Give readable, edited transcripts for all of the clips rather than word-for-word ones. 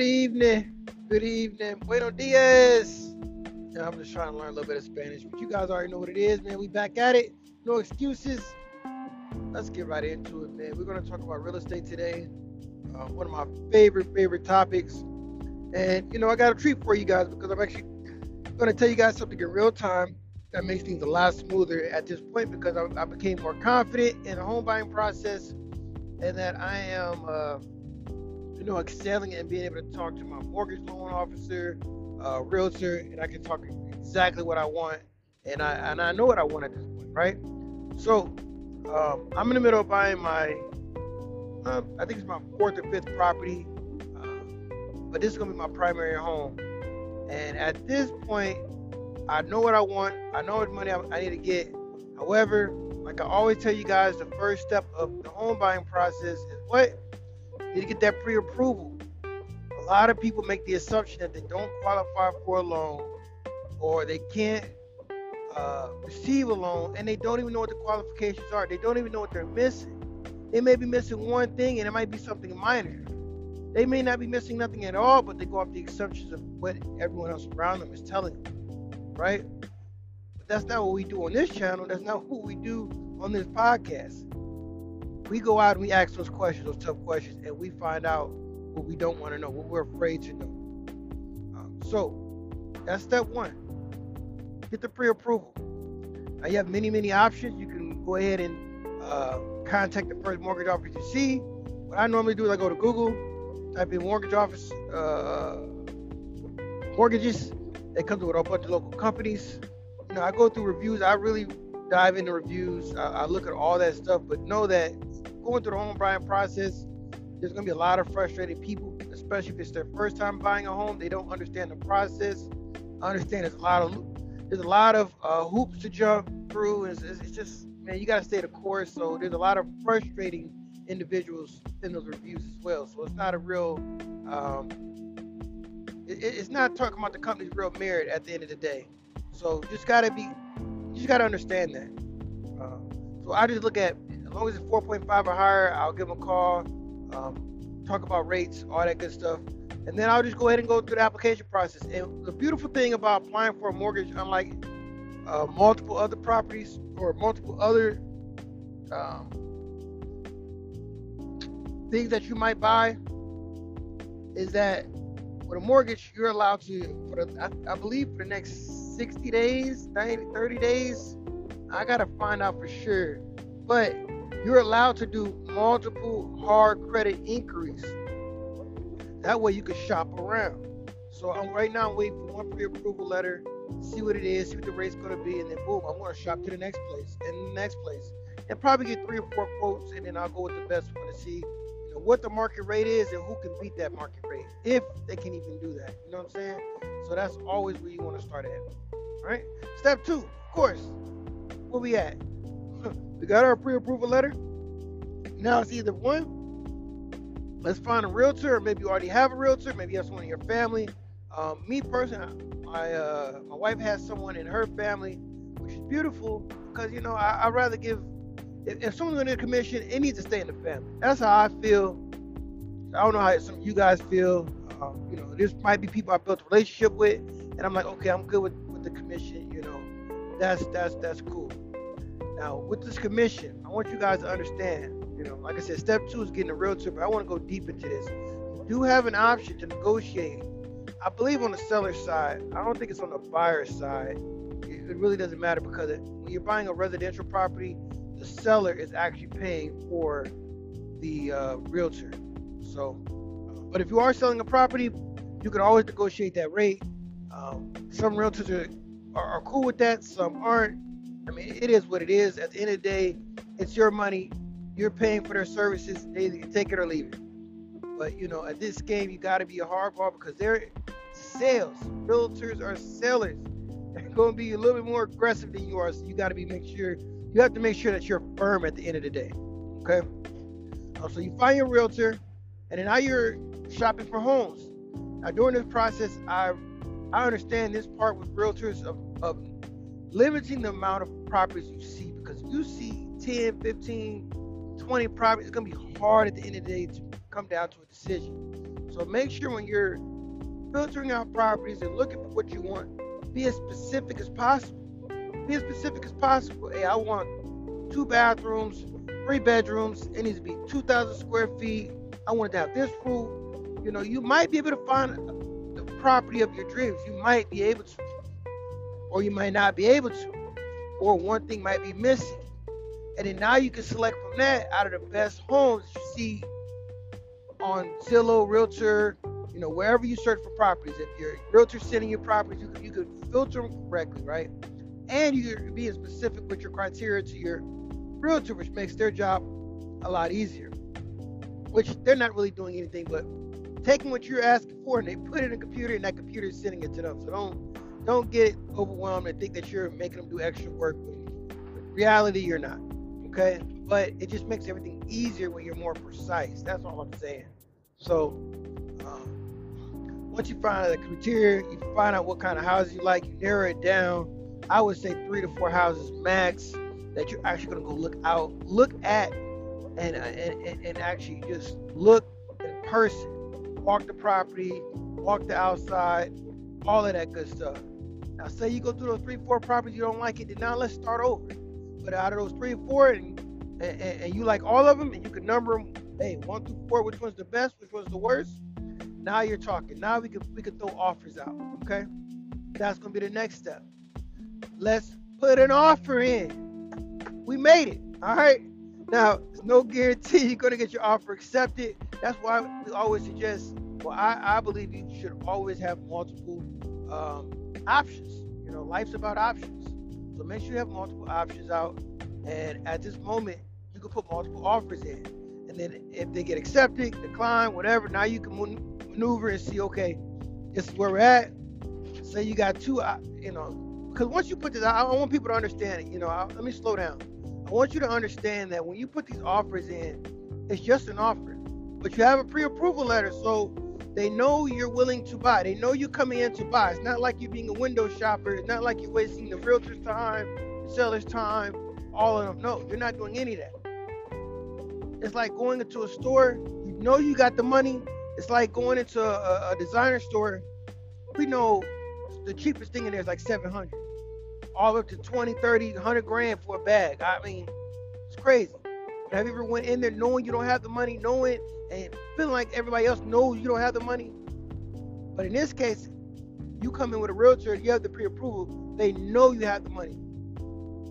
Good evening, buenos dias. Now, I'm just trying to learn a little bit of Spanish, but you guys already know what it is, man. We back at it, no excuses. Let's get right into it, man. We're going to talk about real estate today, one of my favorite topics. And, you know, I got a treat for you guys because I'm actually going to tell you guys something in real time that makes things a lot smoother at this point because I became more confident in the home buying process and that I am, excelling and being able to talk to my mortgage loan officer, realtor, and I can talk exactly what I want. And I know what I want at this point, right? So I'm in the middle of buying my, I think it's my fourth or fifth property, but this is going to be my primary home. And at this point, I know what I want. I know what money I need to get. However, like I always tell you guys, the first step of the home buying process is what? You need to get that pre-approval. A lot of people make the assumption that they don't qualify for a loan or they can't receive a loan, and they don't even know what the qualifications are. They don't even know what they're missing. They may be missing one thing, and it might be something minor. They may not be missing nothing at all, but they go off the assumptions of what everyone else around them is telling them, right? But that's not what we do on this channel. That's not what we do on this podcast. We go out and we ask those questions, those tough questions, and we find out what we don't want to know, what we're afraid to know. So that's step one. Get the pre-approval. Now you have many options. You can go ahead and contact the first mortgage office you see. What I normally do is I go to Google, type in mortgage office mortgages. It comes with a bunch of local companies. You know, I go through reviews. I really dive into reviews. I look at all that stuff, but know that going through the home buying process, there's going to be a lot of frustrated people, especially if it's their first time buying a home. They don't understand the process. I understand there's a lot of hoops to jump through. It's just, man, you got to stay the course. So there's a lot of frustrating individuals in those reviews as well. So it's not a real, it's not talking about the company's real merit at the end of the day. So you just got to understand that. So I just look at, as long as it's 4.5 or higher, I'll give them a call, talk about rates, all that good stuff. And then I'll just go ahead and go through the application process. And the beautiful thing about applying for a mortgage, unlike multiple other properties or multiple other things that you might buy, is that with a mortgage, you're allowed to, for the next 60 days, 90, 30 days, I got to find out for sure. But you're allowed to do multiple hard credit inquiries. That way you can shop around. So right now I'm waiting for one pre-approval letter, see what it is, see what the rate's going to be, and then boom, I'm going to shop to the next place and the next place. And probably get 3 or 4 quotes, and then I'll go with the best one to see what the market rate is and who can beat that market rate, if they can even do that. You know what I'm saying? So that's always where you want to start at. All right? Step two, of course, where we at? We got our pre-approval letter. Now it's either one, let's find a realtor, or maybe you already have a realtor, maybe you have someone in your family. Me personally, my wife has someone in her family, which is beautiful because, you know, I'd rather give, if someone's going to commission, it needs to stay in the family. That's how I feel. I don't know how some of you guys feel. This might be people I built a relationship with, and I'm like, okay, I'm good with the commission, that's cool. Now, with this commission, I want you guys to understand, like I said, step two is getting a realtor, but I want to go deep into this. You do have an option to negotiate. I believe on the seller side. I don't think it's on the buyer side. It really doesn't matter because when you're buying a residential property, the seller is actually paying for the realtor. So, but if you are selling a property, you can always negotiate that rate. Some realtors are cool with that. Some aren't. I mean, it is what it is. At the end of the day, it's your money. You're paying for their services. They can take it or leave it. But, at this game, you got to be a hardball because they're sales. Realtors are sellers. They're going to be a little bit more aggressive than you are. So you got to make sure that you're firm at the end of the day. Okay? So you find your realtor, and then now you're shopping for homes. Now, during this process, I understand this part with realtors of limiting the amount of properties you see, because you see 10, 15, 20 properties, it's going to be hard at the end of the day to come down to a decision. So make sure when you're filtering out properties and looking for what you want, be as specific as possible. Be as specific as possible. Hey, I want 2 bathrooms, 3 bedrooms. It needs to be 2,000 square feet. I want to have this pool. You know, you might be able to find the property of your dreams. You might be able to, or you might not be able to, or one thing might be missing. And then now you can select from that out of the best homes you see on Zillow, Realtor, you know, wherever you search for properties. If your realtor's sending you properties, you could filter them correctly, right? And you can be specific with your criteria to your realtor, which makes their job a lot easier, which they're not really doing anything but taking what you're asking for, and they put it in a computer, and that computer is sending it to them. So don't get overwhelmed and think that you're making them do extra work. In reality, you're not, okay? But it just makes everything easier when you're more precise. That's all I'm saying. So once you find out the criteria, you find out what kind of houses you like, you narrow it down. I would say 3 to 4 houses max that you're actually going to go look at and actually just look in person. Walk the property, walk the outside, all of that good stuff. Now, say you go through those 3 or 4 properties, you don't like it, then now let's start over. But out of those 3 or 4, and you like all of them, and you can number them, hey, 1 through 4, which one's the best, which one's the worst? Now you're talking. Now we can throw offers out, okay? That's going to be the next step. Let's put an offer in. We made it, all right? Now, there's no guarantee you're going to get your offer accepted. That's why we always suggest, I believe you should always have multiple options. You know, life's about options. So make sure you have multiple options out. And at this moment, you can put multiple offers in. And then if they get accepted, declined, whatever, now you can maneuver and see, okay, this is where we're at. Say you got 2, you know, because once you put this out, I want people to understand it. You know, let me slow down. I want you to understand that when you put these offers in, it's just an offer. But you have a pre-approval letter, so they know you're willing to buy. They know you're coming in to buy. It's not like you're being a window shopper. It's not like you're wasting the realtor's time, the seller's time, all of them. No, you're not doing any of that. It's like going into a store. You know you got the money. It's like going into a designer store. We know the cheapest thing in there is like $700. All up to $20, $30, $100,000 for a bag. I mean, it's crazy. But have you ever went in there knowing you don't have the money, knowing and feeling like everybody else knows you don't have the money? But in this case, you come in with a realtor, you have the pre-approval, they know you have the money.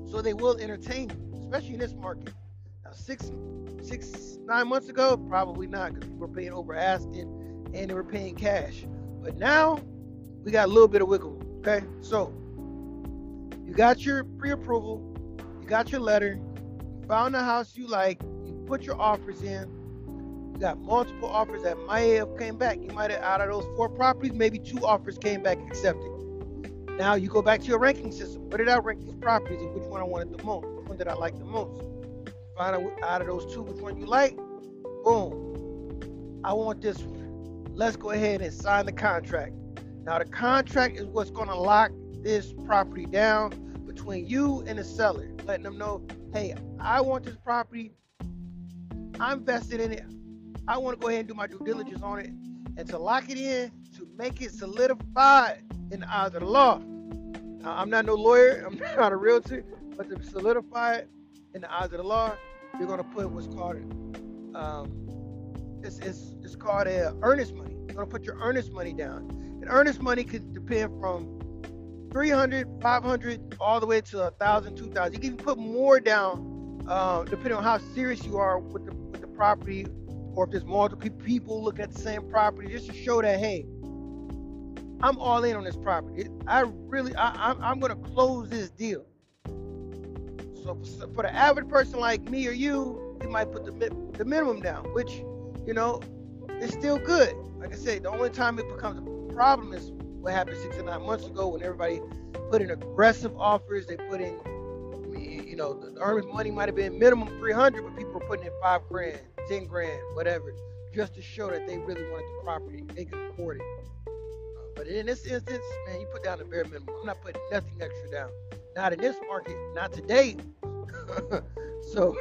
So they will entertain you, especially in this market. Now, 9 months ago, probably not, because people were paying over asking and they were paying cash. But now, we got a little bit of wiggle room, okay? So, you got your pre-approval, you got your letter, you found the house you like, you put your offers in, you got multiple offers that might have came back. You might have, out of those 4 properties, maybe 2 offers came back accepted. Now you go back to your ranking system. Where did I rank these properties and which one I wanted the most? Which one did I like the most? Find out of those 2 which one you like. Boom. I want this one. Let's go ahead and sign the contract. Now the contract is what's going to lock this property down between you and the seller. Letting them know, hey, I want this property. I'm vested in it. I want to go ahead and do my due diligence on it, and to lock it in, to make it solidified in the eyes of the law. Now, I'm not no lawyer, I'm not a realtor, but to solidify it in the eyes of the law, you're going to put what's called it's called earnest money. You're going to put your earnest money down, and earnest money could depend from $300, $500, all the way to $1,000, $2,000. You can put more down depending on how serious you are with the property. Or if there's multiple people looking at the same property, just to show that, hey, I'm all in on this property. I'm going to close this deal. So for the average person like me or you, you might put the minimum down, which, you know, is still good. Like I said, the only time it becomes a problem is what happened 6 or 9 months ago when everybody put in aggressive offers. They put in, you know, the earnest money might have been minimum $300, but people were putting in $5,000. $10,000, whatever, just to show that they really wanted the property, they could afford it. But in this instance, man, you put down the bare minimum. I'm not putting nothing extra down. Not in this market, not today. So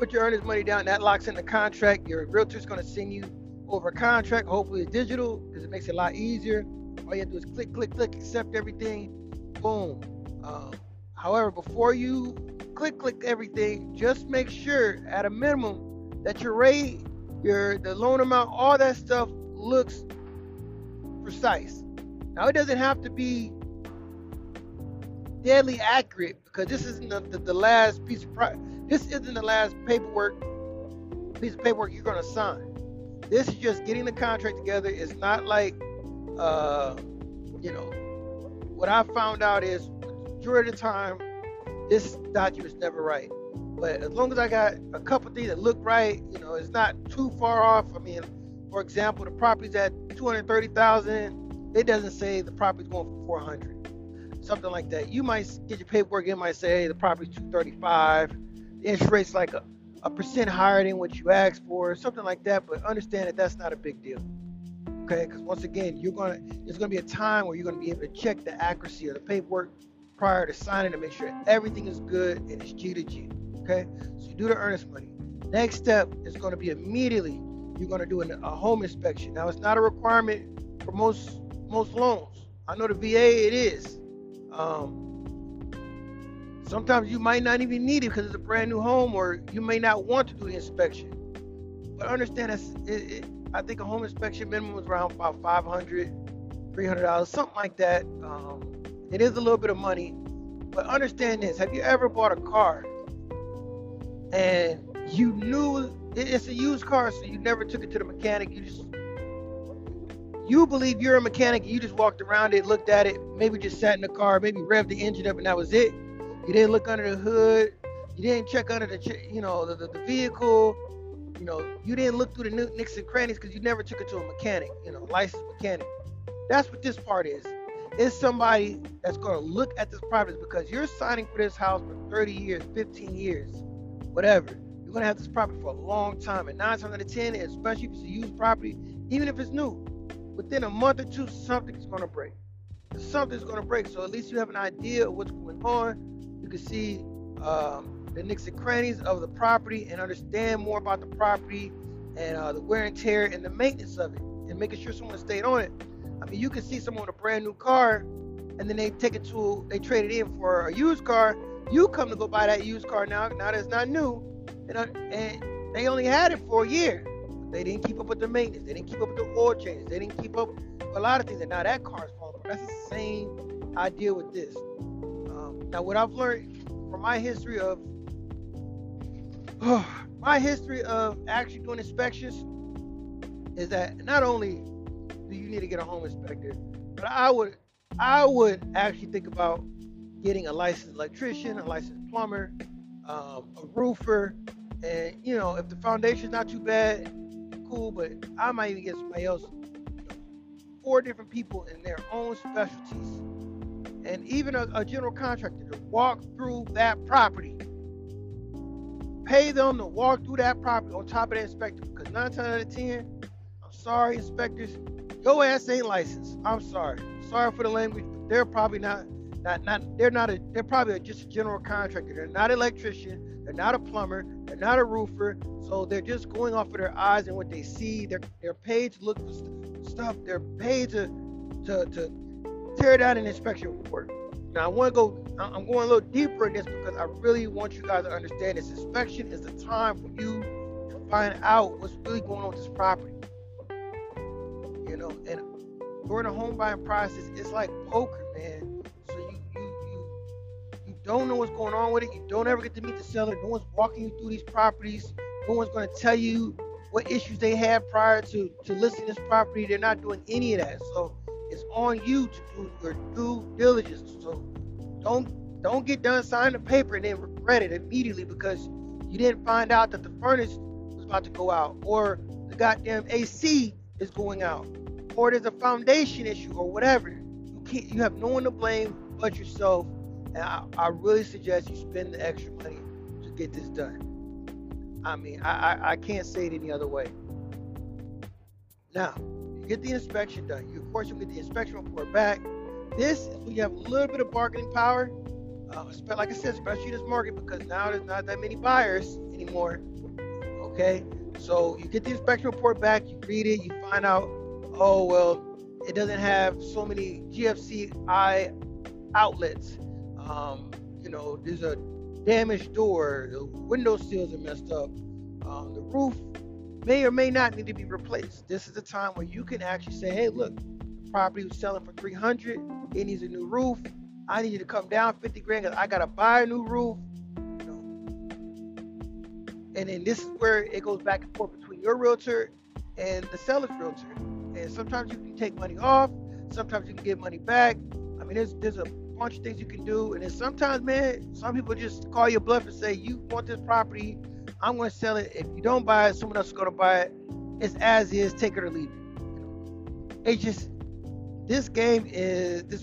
put your earnest money down. That locks in the contract. Your realtor's going to send you over a contract, hopefully it's digital, because it makes it a lot easier. All you have to do is click, click, click, accept everything, boom. However, before you click everything, just make sure at a minimum that your rate, the loan amount, all that stuff looks precise. Now, it doesn't have to be deadly accurate, because this isn't the last piece of this isn't the last piece of paperwork you're going to sign. This is just getting the contract together. It's not like, what I found out is during the time, this document's never right. But as long as I got a couple things that look right, it's not too far off. I mean, for example, the property's at $230,000. It doesn't say the property's going for $400,000, something like that. You might get your paperwork, it might say, hey, the property's $235,000. The interest rate's like a % higher than what you asked for, something like that. But understand that that's not a big deal, okay? Because once again, there's gonna be a time where you're gonna be able to check the accuracy of the paperwork prior to signing to make sure everything is good and it's G to G, okay? So you do the earnest money. Next step is gonna be immediately you're gonna do a home inspection. Now, it's not a requirement for most loans. I know the VA it is. Sometimes you might not even need it because it's a brand new home, or you may not want to do the inspection. But understand that I think a home inspection minimum is around about $500, $300, something like that. It is a little bit of money, but understand this. Have you ever bought a car and you knew it's a used car, so you never took it to the mechanic? You believe you're a mechanic, and you just walked around it, looked at it, maybe just sat in the car, maybe revved the engine up, and that was it. You didn't look under the hood. You didn't check under the vehicle. You didn't look through the nicks and crannies because you never took it to a mechanic, licensed mechanic. That's what this part is. It's somebody that's going to look at this property, because you're signing for this house for 30 years, 15 years, whatever. You're going to have this property for a long time. And 9 times out of 10, especially if it's a used property, even if it's new, within a month or two, something's going to break. Something's going to break. So at least you have an idea of what's going on. You can see the nicks and crannies of the property and understand more about the property and the wear and tear and the maintenance of it and making sure someone stayed on it. I mean, you can see someone with a brand new car and then they trade it in for a used car. You come to go buy that used car now that it's not new, and they only had it for a year. They didn't keep up with the maintenance. They didn't keep up with the oil changes. They didn't keep up with a lot of things, and now that car's falling apart. That's the same idea with this. Now, what I've learned from my history of actually doing inspections is that not only do you need to get a home inspector, but I would actually think about getting a licensed electrician, a licensed plumber, a roofer, and if the foundation's not too bad, cool. But I might even get somebody else, 4 different people in their own specialties. And even a general contractor to walk through that property. Pay them to walk through that property on top of the inspector. Because 9 times out of 10, I'm sorry, inspectors, your ass ain't licensed. I'm sorry. Sorry for the language. But they're probably they're probably just a general contractor. They're not an electrician. They're not a plumber. They're not a roofer. So they're just going off of their eyes and what they see. They're paid to look for stuff. They're paid to tear down an inspection report. Now I'm going a little deeper in this because I really want you guys to understand this. Inspection is the time for you to find out what's really going on with this property. And during the home buying process, it's like poker, man. So you don't know what's going on with it. You don't ever get to meet the seller. No one's walking you through these properties. No one's going to tell you what issues they had prior to listing this property. They're not doing any of that. So it's on you to do your due diligence. So don't get done signing the paper and then regret it immediately because you didn't find out that the furnace was about to go out, or the goddamn AC is going out, or there's a foundation issue or whatever. You have no one to blame but yourself. And I really suggest you spend the extra money to get this done. I mean, I can't say it any other way. Now, get the inspection done. Of course, you'll get the inspection report back. This is where you have a little bit of bargaining power. Like I said, especially in this market, because now there's not that many buyers anymore. Okay, so you get the inspection report back, you read it, you find out, oh, well, it doesn't have so many GFCI outlets. You know, there's a damaged door, the window seals are messed up, the roof may or may not need to be replaced. This is the time where you can actually say, hey, look, the property was selling for $300,000, it needs a new roof. I need you to come down $50,000 because I got to buy a new roof. You know? And then this is where it goes back and forth between your realtor and the seller's realtor. And sometimes you can take money off. Sometimes you can get money back. I mean, there's a bunch of things you can do. And then sometimes, man, some people just call your bluff and say, you want this property, I'm going to sell it. If you don't buy it, someone else is going to buy it. It's as is, take it or leave it. You know? It's just, this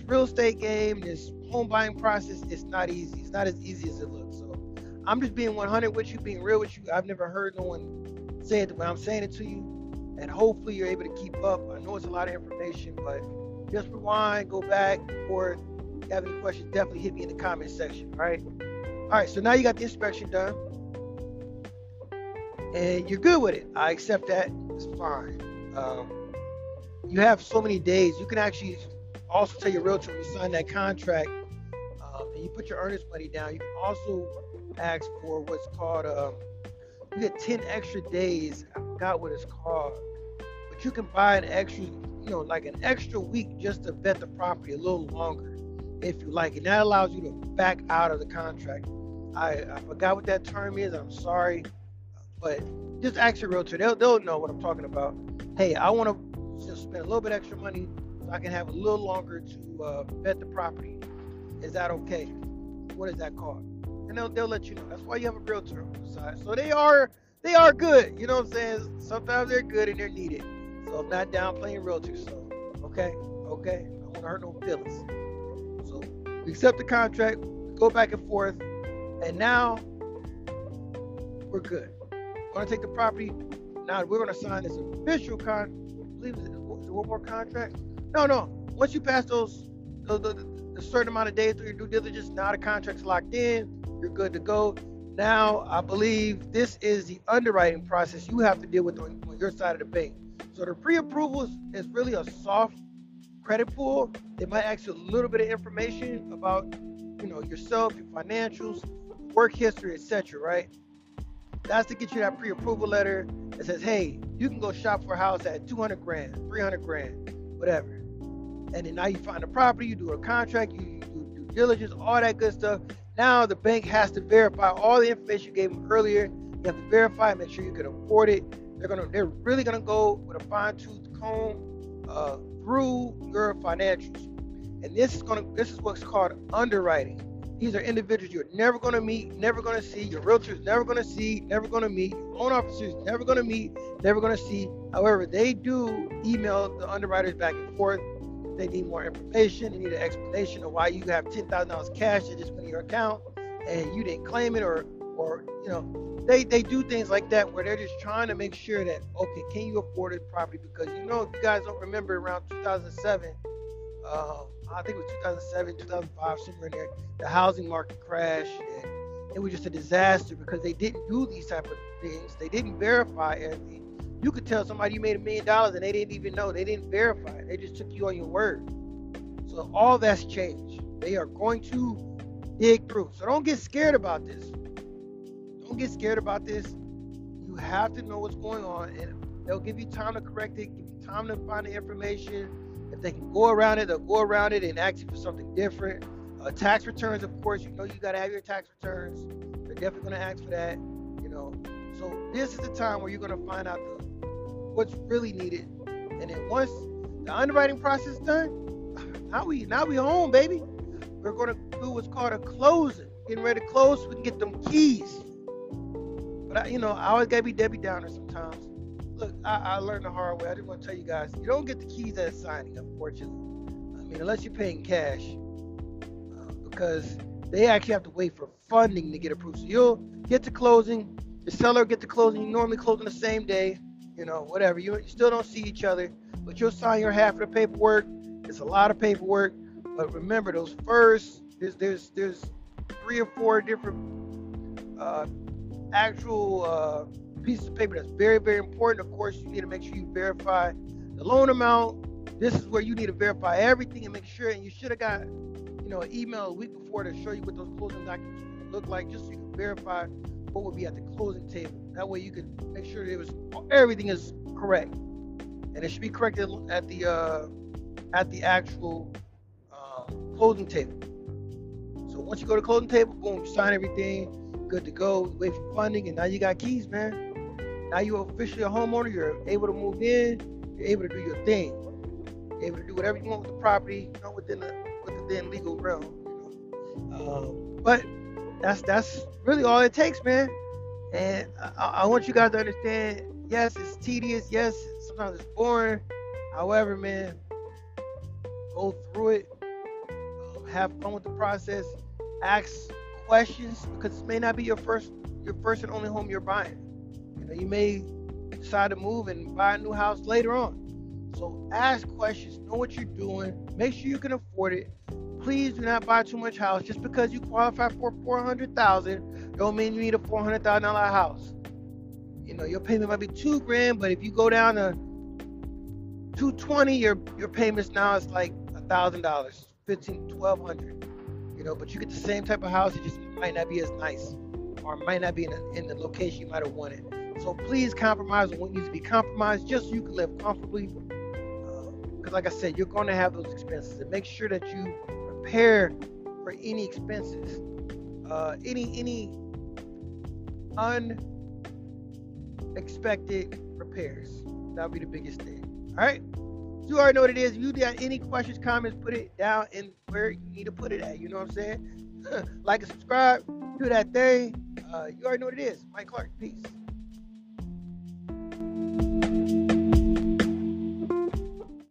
real estate game, this home buying process, it's not easy. It's not as easy as it looks. So I'm just being 100 with you, being real with you. I've never heard no one say it when I'm saying it to you. And hopefully you're able to keep up. I know it's a lot of information, but just rewind, go back, or if you have any questions, definitely hit me in the comment section, all right? All right, so now you got the inspection done, and you're good with it. I accept that, it's fine. You have so many days. You can actually also tell your realtor when you sign that contract, and you put your earnest money down, you can also ask for what's called, you get 10 extra days. I forgot what it's called. But you can buy an extra, you know, like an extra week just to vet the property a little longer if you like. And that allows you to back out of the contract. I forgot what that term is. I'm sorry. But just ask your realtor. They'll know what I'm talking about. Hey, I want to just spend a little bit extra money so I can have a little longer to vet the property. Is that okay? What is that called? And they'll let you know. That's why you have a realtor on the side. So they are good. You know what I'm saying? Sometimes they're good and they're needed. So I'm not downplaying realtors. So, okay. I don't want to hurt no feelings. So we accept the contract, go back and forth, and now we're good. We're going to take the property. Now we're going to sign this official contract. I believe it's one more contract. No. Once you pass those, a certain amount of days through your due diligence, now the contract's locked in. You're good to go. Now, I believe this is the underwriting process you have to deal with on your side of the bank. So the pre-approval is really a soft credit pull. They might ask you a little bit of information about, you know, yourself, your financials, work history, etc. Right? That's to get you that pre-approval letter that says, hey, you can go shop for a house at $200,000, $300,000, whatever. And then now you find a property, you do a contract, you do due diligence, all that good stuff. Now the bank has to verify all the information you gave them earlier. You have to verify and make sure you can afford it. They're really gonna go with a fine-tooth comb through your financials. And this is what's called underwriting. These are individuals you're never gonna meet, never gonna see. Your realtor's never gonna see, never gonna meet. Your loan officer's never gonna meet, never gonna see. However, they do email the underwriters back and forth. They need more information. They need an explanation of why you have $10,000 cash that just went in your account and you didn't claim it, or you know, they do things like that where they're just trying to make sure that, okay, can you afford this property? Because, you know, if you guys don't remember, around 2007, I think it was 2007, 2005, somewhere in there, the housing market crashed, and it was just a disaster because they didn't do these type of things. They didn't verify everything. You could tell somebody you made $1 million and they didn't even know. They didn't verify it. They just took you on your word. So all that's changed. They are going to dig through. So don't get scared about this. You have to know what's going on, and they'll give you time to correct it, give you time to find the information. If they can go around it, they'll go around it and ask you for something different. Tax returns, of course, you know you got to have your tax returns. They're definitely going to ask for that, you know. So this is the time where you're going to find out what's really needed. And then once the underwriting process is done, now we home, baby. We're going to do what's called a closing. Getting ready to close so we can get them keys. But, I always got to be Debbie Downer sometimes. Look, I learned the hard way. I just want to tell you guys, you don't get the keys at signing, unfortunately. I mean, unless you're paying cash. Because they actually have to wait for funding to get approved. So you'll get to closing. The seller gets the closing. You normally close on the same day, you know, whatever. You still don't see each other, but you'll sign your half of the paperwork. It's a lot of paperwork, but remember those first. There's 3 or 4 different actual pieces of paper. That's very, very important. Of course, you need to make sure you verify the loan amount. This is where you need to verify everything and make sure. And you should have got, an email a week before to show you what those closing documents look like, just so you can verify what would be at the closing table. That way, you can make sure that everything is correct, and it should be corrected at the actual closing table. So once you go to closing table, boom, you sign everything. Good to go, wait for funding, and now you got keys, man. Now you're officially a homeowner, you're able to move in, you're able to do your thing, you're able to do whatever you want with the property, within legal realm. But that's really all it takes, man. And I want you guys to understand, yes, it's tedious, yes, sometimes it's boring. However, man, go through it, have fun with the process, ask questions, because this may not be your first and only home you're buying. You may decide to move and buy a new house later on. So ask questions, know what you're doing, make sure you can afford it. Please do not buy too much house. Just because you qualify for $400,000 don't mean you need a $400,000 house. Your payment might be $2,000, but if you go down to $220, your payments now is like $1,000, $1,500, $1,200. But you get the same type of house, it just might not be as nice, or might not be in the location you might have wanted. So please compromise on what needs to be compromised, just so you can live comfortably. Because like I said, you're going to have those expenses, and make sure that you prepare for any expenses, any unexpected repairs. That'll be the biggest thing. All right. You already know what it is. If you got any questions, comments, put it down in where you need to put it at. You know what I'm saying? Like and subscribe. Do that thing. You already know what it is. Mike Clark. Peace.